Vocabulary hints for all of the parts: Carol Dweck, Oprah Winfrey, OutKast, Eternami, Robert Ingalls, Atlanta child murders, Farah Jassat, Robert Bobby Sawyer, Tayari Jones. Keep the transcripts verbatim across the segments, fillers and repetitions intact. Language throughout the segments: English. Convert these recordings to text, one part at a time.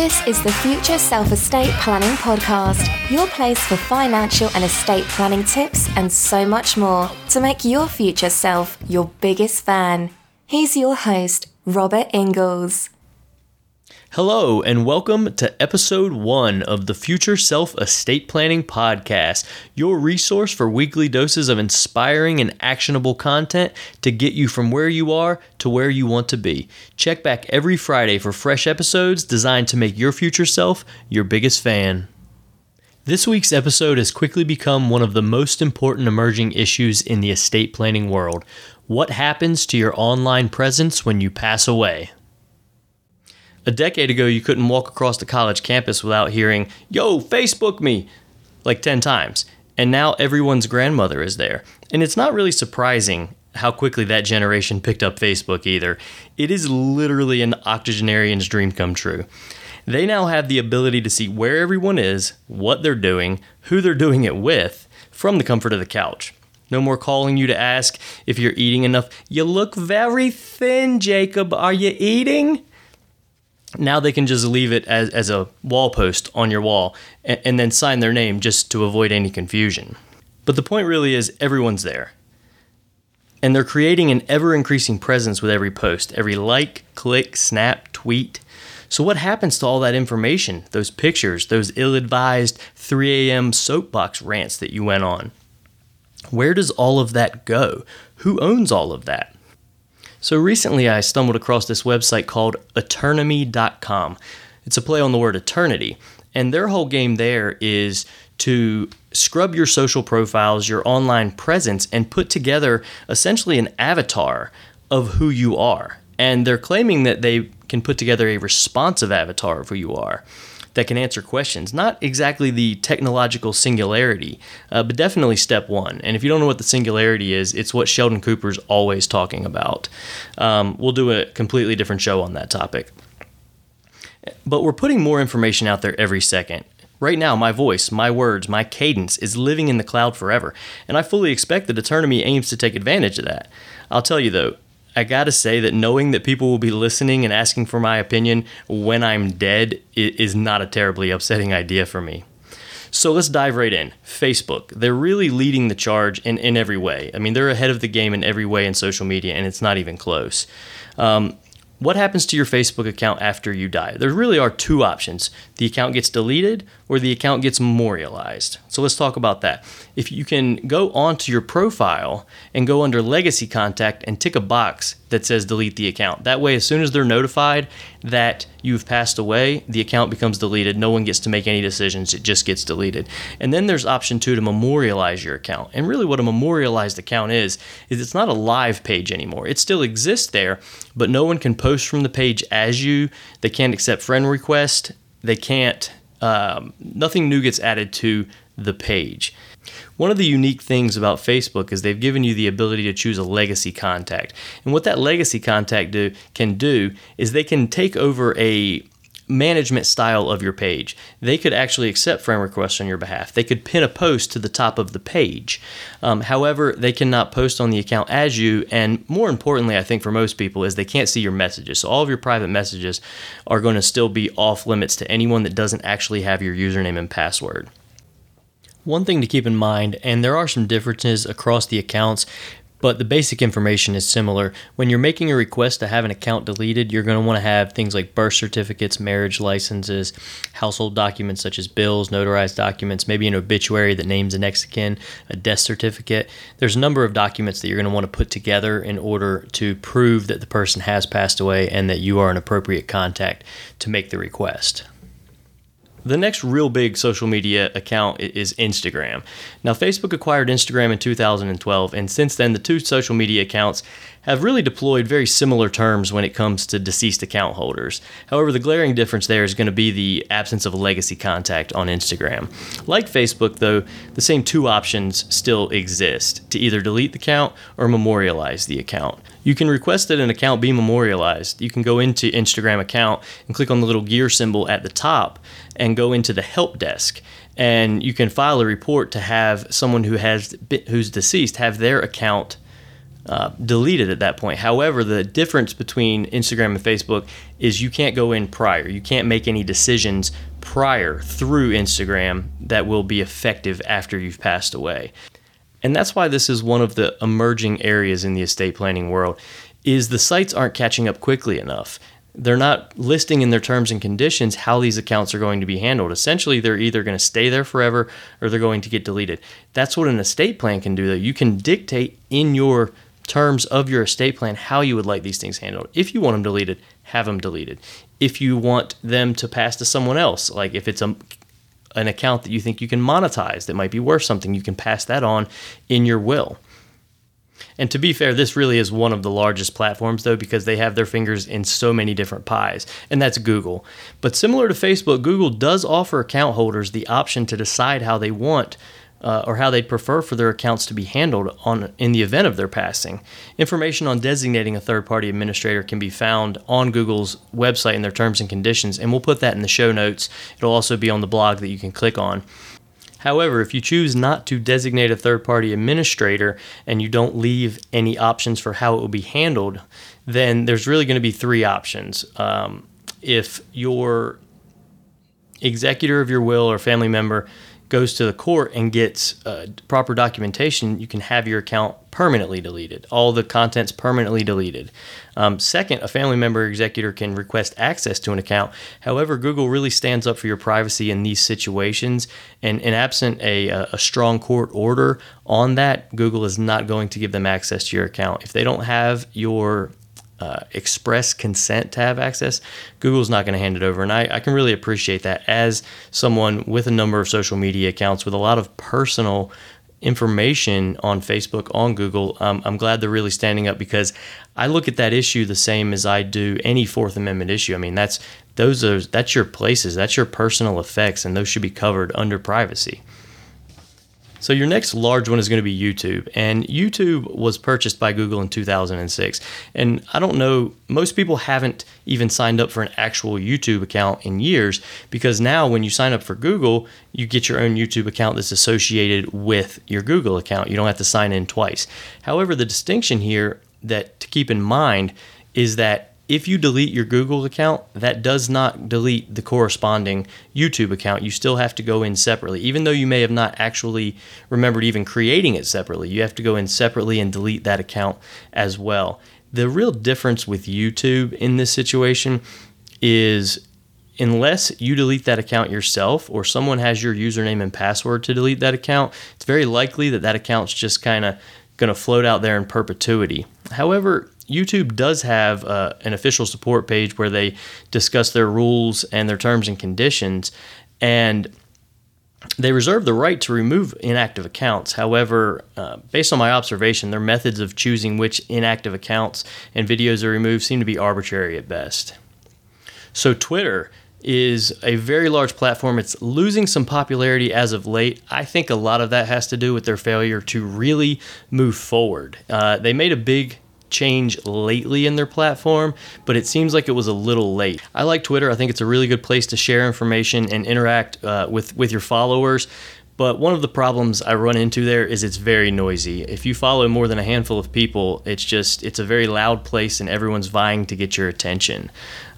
This is the Future Self-Estate Planning Podcast, your place for financial and estate planning tips and so much more to make your future self your biggest fan. He's your host, Robert Ingalls. Hello, and welcome to episode one of the Future Self Estate Planning Podcast, your resource for weekly doses of inspiring and actionable content to get you from where you are to where you want to be. Check back every Friday for fresh episodes designed to make your future self your biggest fan. This week's episode has quickly become one of the most important emerging issues in the estate planning world. What happens to your online presence when you pass away? A decade ago, you couldn't walk across the college campus without hearing, "Yo, Facebook me," like ten times. And now everyone's grandmother is there. And it's not really surprising how quickly that generation picked up Facebook either. It is literally an octogenarian's dream come true. They now have the ability to see where everyone is, what they're doing, who they're doing it with, from the comfort of the couch. No more calling you to ask if you're eating enough. "You look very thin, Jacob. Are you eating?" Now they can just leave it as, as a wall post on your wall and, and then sign their name just to avoid any confusion. But the point really is everyone's there. And they're creating an ever-increasing presence with every post, every like, click, snap, tweet. So what happens to all that information, those pictures, those ill-advised three a.m. soapbox rants that you went on? Where does all of that go? Who owns all of that? So recently I stumbled across this website called Eternami dot com. It's a play on the word eternity. And their whole game there is to scrub your social profiles, your online presence, and put together essentially an avatar of who you are. And they're claiming that they can put together a responsive avatar of who you are that can answer questions. Not exactly the technological singularity, uh, but definitely step one. And if you don't know what the singularity is, it's what Sheldon Cooper's always talking about. Um, we'll do a completely different show on that topic. But we're putting more information out there every second. Right now, my voice, my words, my cadence is living in the cloud forever. And I fully expect that Eternami aims to take advantage of that. I'll tell you though, I gotta say that knowing that people will be listening and asking for my opinion when I'm dead is not a terribly upsetting idea for me. So let's dive right in. Facebook. They're really leading the charge in, in every way. I mean, they're ahead of the game in every way in social media, and it's not even close. Um, what happens to your Facebook account after you die? There really are two options. The account gets deleted or the account gets memorialized. So let's talk about that. If you can go onto your profile and go under legacy contact and tick a box that says delete the account. That way, as soon as they're notified that you've passed away, the account becomes deleted. No one gets to make any decisions. It just gets deleted. And then there's option two to memorialize your account. And really what a memorialized account is, is it's not a live page anymore. It still exists there, but no one can post from the page as you. They can't accept friend requests. They can't, um, nothing new gets added to the page. One of the unique things about Facebook is they've given you the ability to choose a legacy contact. And what that legacy contact do, can do is they can take over a management style of your page. They could actually accept friend requests on your behalf. They could pin a post to the top of the page. Um, however, they cannot post on the account as you. And more importantly, I think for most people, is they can't see your messages. So all of your private messages are going to still be off limits to anyone that doesn't actually have your username and password. One thing to keep in mind, and there are some differences across the accounts, but the basic information is similar. When you're making a request to have an account deleted, you're going to want to have things like birth certificates, marriage licenses, household documents such as bills, notarized documents, maybe an obituary that names the next of kin, a death certificate. There's a number of documents that you're going to want to put together in order to prove that the person has passed away and that you are an appropriate contact to make the request. The next real big social media account is Instagram. Now, Facebook acquired Instagram in two thousand twelve, and since then, the two social media accounts have really deployed very similar terms when it comes to deceased account holders. However, the glaring difference there is going to be the absence of a legacy contact on Instagram. Like Facebook, though, the same two options still exist, to either delete the account or memorialize the account. You can request that an account be memorialized. You can go into Instagram account and click on the little gear symbol at the top and go into the help desk. And you can file a report to have someone who has who's deceased have their account uh, deleted at that point. However, the difference between Instagram and Facebook is you can't go in prior. You can't make any decisions prior through Instagram that will be effective after you've passed away. And that's why this is one of the emerging areas in the estate planning world, is the sites aren't catching up quickly enough. They're not listing in their terms and conditions how these accounts are going to be handled. Essentially, they're either going to stay there forever or they're going to get deleted. That's what an estate plan can do, though. You can dictate in your terms of your estate plan how you would like these things handled. If you want them deleted, have them deleted. If you want them to pass to someone else, like if it's a an account that you think you can monetize that might be worth something, you can pass that on in your will. And to be fair, this really is one of the largest platforms, though, because they have their fingers in so many different pies, and that's Google. But similar to Facebook, Google does offer account holders the option to decide how they want uh, or how they'd prefer for their accounts to be handled on in the event of their passing. Information on designating a third-party administrator can be found on Google's website in their terms and conditions, and we'll put that in the show notes. It'll also be on the blog that you can click on. However, if you choose not to designate a third-party administrator and you don't leave any options for how it will be handled, then there's really going to be three options. Um, if your executor of your will or family member goes to the court and gets uh, proper documentation, you can have your account permanently deleted, all the contents permanently deleted. Um, second, a family member or executor can request access to an account. However, Google really stands up for your privacy in these situations, and, and absent a, a strong court order on that, Google is not going to give them access to your account. If they don't have your Uh, express consent to have access, Google's not going to hand it over. And I, I can really appreciate that as someone with a number of social media accounts with a lot of personal information on Facebook, on Google. Um, I'm glad they're really standing up, because I look at that issue the same as I do any Fourth Amendment issue. I mean, that's those are that's your places, that's your personal effects, and those should be covered under privacy. So your next large one is going to be YouTube, and YouTube was purchased by Google in two thousand six, and I don't know, most people haven't even signed up for an actual YouTube account in years, because now when you sign up for Google, you get your own YouTube account that's associated with your Google account. You don't have to sign in twice. However, the distinction here that to keep in mind is that if you delete your Google account, that does not delete the corresponding YouTube account. You still have to go in separately. Even though you may have not actually remembered even creating it separately, you have to go in separately and delete that account as well. The real difference with YouTube in this situation is unless you delete that account yourself or someone has your username and password to delete that account, it's very likely that that account's just kind of going to float out there in perpetuity. However, YouTube does have uh, an official support page where they discuss their rules and their terms and conditions, and they reserve the right to remove inactive accounts. However, uh, based on my observation, their methods of choosing which inactive accounts and videos are removed seem to be arbitrary at best. So Twitter is a very large platform. It's losing some popularity as of late. I think a lot of that has to do with their failure to really move forward. Uh, they made a big change lately in their platform, but it seems like it was a little late. I like Twitter. I think it's a really good place to share information and interact uh, with, with your followers. But one of the problems I run into there is it's very noisy. If you follow more than a handful of people, it's just, it's a very loud place and everyone's vying to get your attention.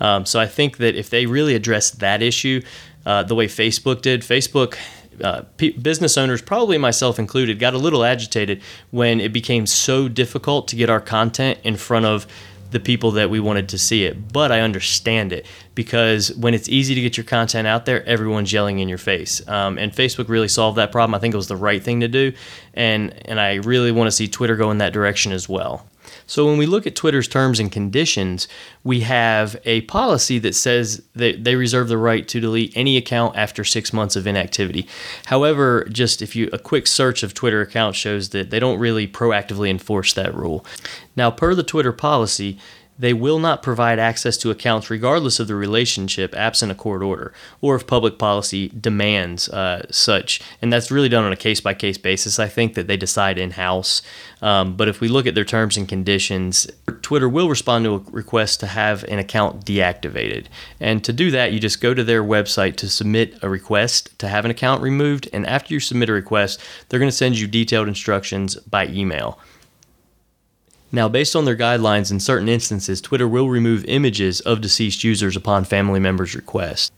Um, so I think that if they really address that issue uh, the way Facebook did, Facebook Uh, p- business owners, probably myself included, got a little agitated when it became so difficult to get our content in front of the people that we wanted to see it. But I understand it, because when it's easy to get your content out there, everyone's yelling in your face. Um, and Facebook really solved that problem. I think it was the right thing to do. And, and I really want to see Twitter go in that direction as well. So when we look at Twitter's terms and conditions, we have a policy that says that they reserve the right to delete any account after six months of inactivity. However, just if you a quick search of Twitter accounts shows that they don't really proactively enforce that rule. Now, per the Twitter policy, they will not provide access to accounts regardless of the relationship, absent a court order, or if public policy demands uh, such. And that's really done on a case-by-case basis. I think that they decide in-house. Um, but if we look at their terms and conditions, Twitter will respond to a request to have an account deactivated. And to do that, you just go to their website to submit a request to have an account removed. And after you submit a request, they're going to send you detailed instructions by email. Now, based on their guidelines, in certain instances, Twitter will remove images of deceased users upon family members' request.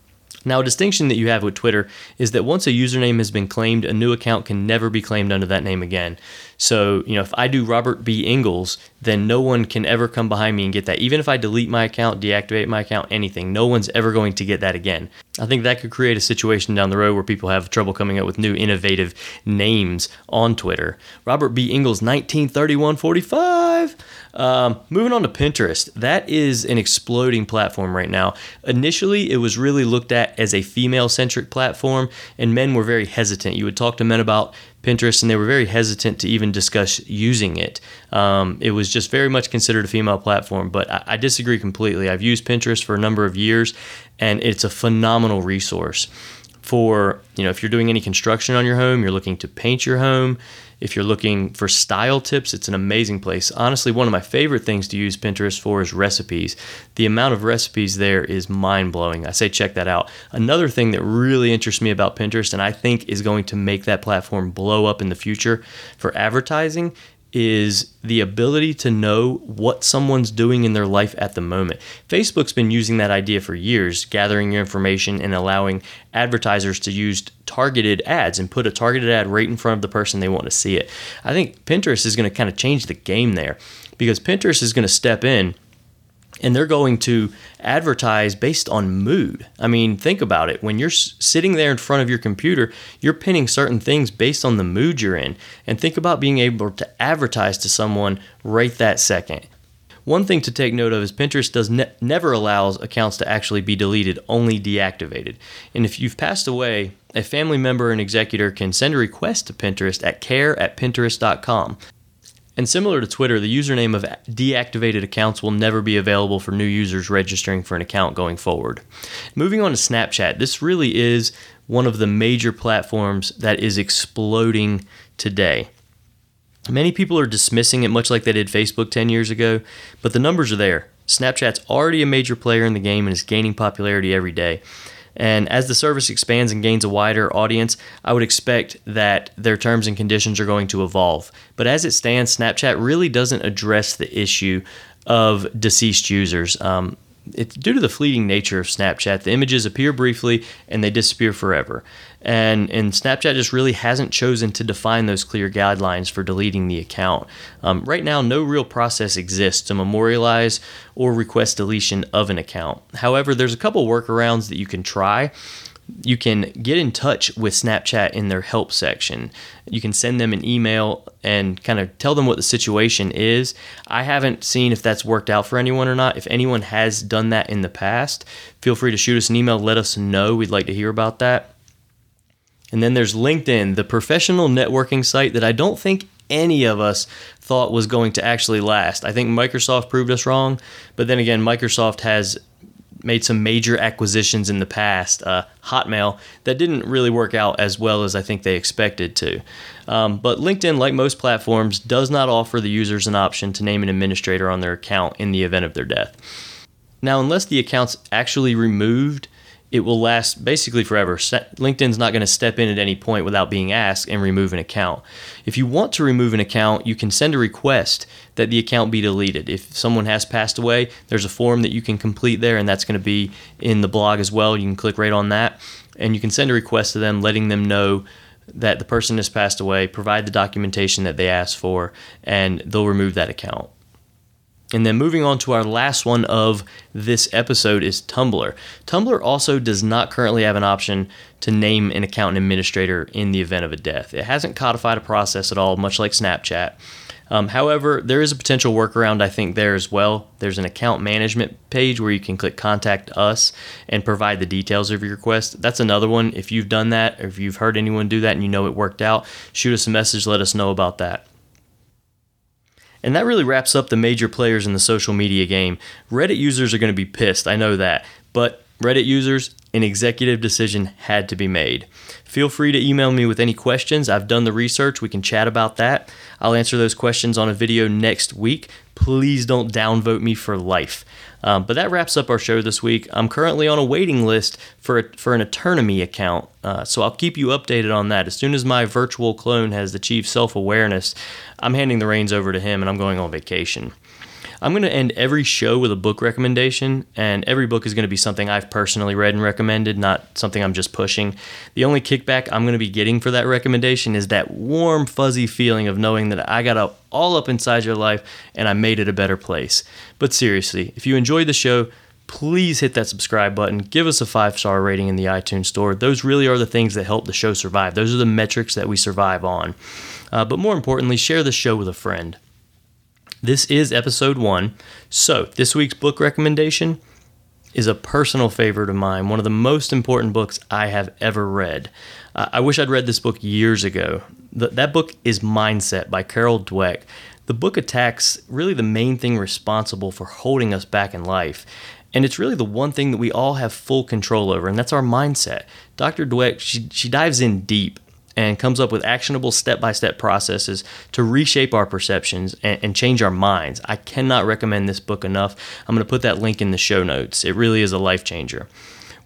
Now, a distinction that you have with Twitter is that once a username has been claimed, a new account can never be claimed under that name again. So, you know, if I do Robert B. Ingalls, then no one can ever come behind me and get that. Even if I delete my account, deactivate my account, anything, no one's ever going to get that again. I think that could create a situation down the road where people have trouble coming up with new innovative names on Twitter. Robert B. Ingalls, nineteen thirty-one forty-five. Um, moving on to Pinterest. That is an exploding platform right now. Initially, it was really looked at as a female-centric platform, and men were very hesitant. You would talk to men about Pinterest, and they were very hesitant to even discuss using it. Um, it was just very much considered a female platform, but I, I disagree completely. I've used Pinterest for a number of years, and it's a phenomenal resource for, you know, if you're doing any construction on your home, you're looking to paint your home, if you're looking for style tips, it's an amazing place. Honestly, one of my favorite things to use Pinterest for is recipes. The amount of recipes there is mind-blowing. I say check that out. Another thing that really interests me about Pinterest, and I think is going to make that platform blow up in the future for advertising, is the ability to know what someone's doing in their life at the moment. Facebook's been using that idea for years, gathering your information and allowing advertisers to use targeted ads and put a targeted ad right in front of the person they want to see it. I think Pinterest is going to kind of change the game there, because Pinterest is going to step in and they're going to advertise based on mood. I mean, think about it. When you're sitting there in front of your computer, you're pinning certain things based on the mood you're in. And think about being able to advertise to someone right that second. One thing to take note of is Pinterest does ne- never allows accounts to actually be deleted, only deactivated. And if you've passed away, a family member and executor can send a request to Pinterest at care at pinterest dot com. And similar to Twitter, the username of deactivated accounts will never be available for new users registering for an account going forward. Moving on to Snapchat, this really is one of the major platforms that is exploding today. Many people are dismissing it, much like they did Facebook ten years ago, but the numbers are there. Snapchat's already a major player in the game and is gaining popularity every day. And as the service expands and gains a wider audience, I would expect that their terms and conditions are going to evolve. But as it stands, Snapchat really doesn't address the issue of deceased users. Um, it's due to the fleeting nature of Snapchat. The images appear briefly and they disappear forever. And, and Snapchat just really hasn't chosen to define those clear guidelines for deleting the account. Um, right now, no real process exists to memorialize or request deletion of an account. However, there's a couple workarounds that you can try. You can get in touch with Snapchat in their help section. You can send them an email and kind of tell them what the situation is. I haven't seen if that's worked out for anyone or not. If anyone has done that in the past, feel free to shoot us an email. Let us know. We'd like to hear about that. And then there's LinkedIn, the professional networking site that I don't think any of us thought was going to actually last. I think Microsoft proved us wrong. But then again, Microsoft has made some major acquisitions in the past, uh, Hotmail, that didn't really work out as well as I think they expected to. Um, but LinkedIn, like most platforms, does not offer the users an option to name an administrator on their account in the event of their death. Now, unless the account's actually removed, it will last basically forever. LinkedIn's not going to step in at any point without being asked and remove an account. If you want to remove an account, you can send a request that the account be deleted. If someone has passed away, there's a form that you can complete there, and that's going to be in the blog as well. You can click right on that, and you can send a request to them letting them know that the person has passed away, provide the documentation that they asked for, and they'll remove that account. And then moving on to our last one of this episode is Tumblr. Tumblr also does not currently have an option to name an account administrator in the event of a death. It hasn't codified a process at all, much like Snapchat. Um, however, there is a potential workaround, I think, there as well. There's an account management page where you can click Contact Us and provide the details of your request. That's another one. If you've done that, or if you've heard anyone do that and you know it worked out, shoot us a message, let us know about that. And that really wraps up the major players in the social media game. Reddit users are going to be pissed, I know that, but Reddit users, an executive decision had to be made. Feel free to email me with any questions. I've done the research. We can chat about that. I'll answer those questions on a video next week. Please don't downvote me for life. Um, but that wraps up our show this week. I'm currently on a waiting list for a, for an Eternami account, uh, so I'll keep you updated on that. As soon as my virtual clone has achieved self-awareness, I'm handing the reins over to him and I'm going on vacation. I'm going to end every show with a book recommendation, and every book is going to be something I've personally read and recommended, not something I'm just pushing. The only kickback I'm going to be getting for that recommendation is that warm, fuzzy feeling of knowing that I got all up inside your life and I made it a better place. But seriously, if you enjoyed the show, please hit that subscribe button. Give us a five-star rating in the iTunes store. Those really are the things that help the show survive. Those are the metrics that we survive on. Uh, but more importantly, share the show with a friend. This is episode one, so this week's book recommendation is a personal favorite of mine, one of the most important books I have ever read. Uh, I wish I'd read this book years ago. Th- that book is Mindset by Carol Dweck. The book attacks really the main thing responsible for holding us back in life, and it's really the one thing that we all have full control over, and that's our mindset. Doctor Dweck, she, she dives in deep and comes up with actionable step-by-step processes to reshape our perceptions and, and change our minds. I cannot recommend this book enough. I'm going to put that link in the show notes. It really is a life changer.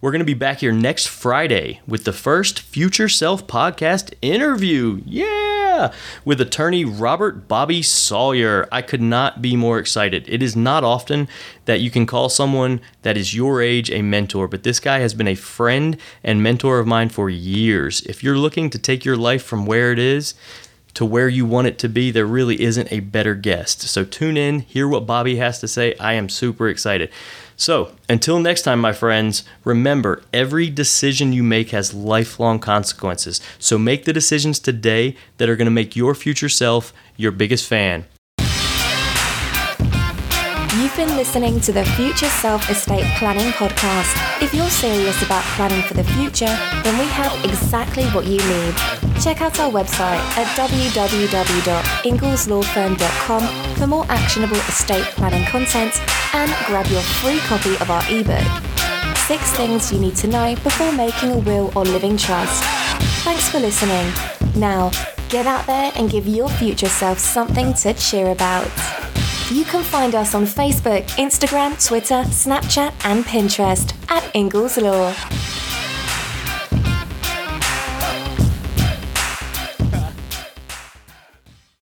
We're going to be back here next Friday with the first Future Self podcast interview. Yeah! With attorney Robert Bobby Sawyer. I could not be more excited. It is not often that you can call someone that is your age a mentor, but this guy has been a friend and mentor of mine for years. If you're looking to take your life from where it is to where you want it to be, there really isn't a better guest. So tune in, hear what Bobby has to say. I am super excited. So, until next time, my friends, remember, every decision you make has lifelong consequences. So make the decisions today that are going to make your future self your biggest fan. You've been listening to the Future Self Estate Planning Podcast. If you're serious about planning for the future, then we have exactly what you need. Check out our website at w w w dot ingalls law firm dot com for more actionable estate planning content and grab your free copy of our ebook, Six Things You Need to Know Before Making a Will or Living Trust. Thanks for listening. Now, get out there and give your future self something to cheer about. You can find us on Facebook, Instagram, Twitter, Snapchat, and Pinterest at Ingalls Law.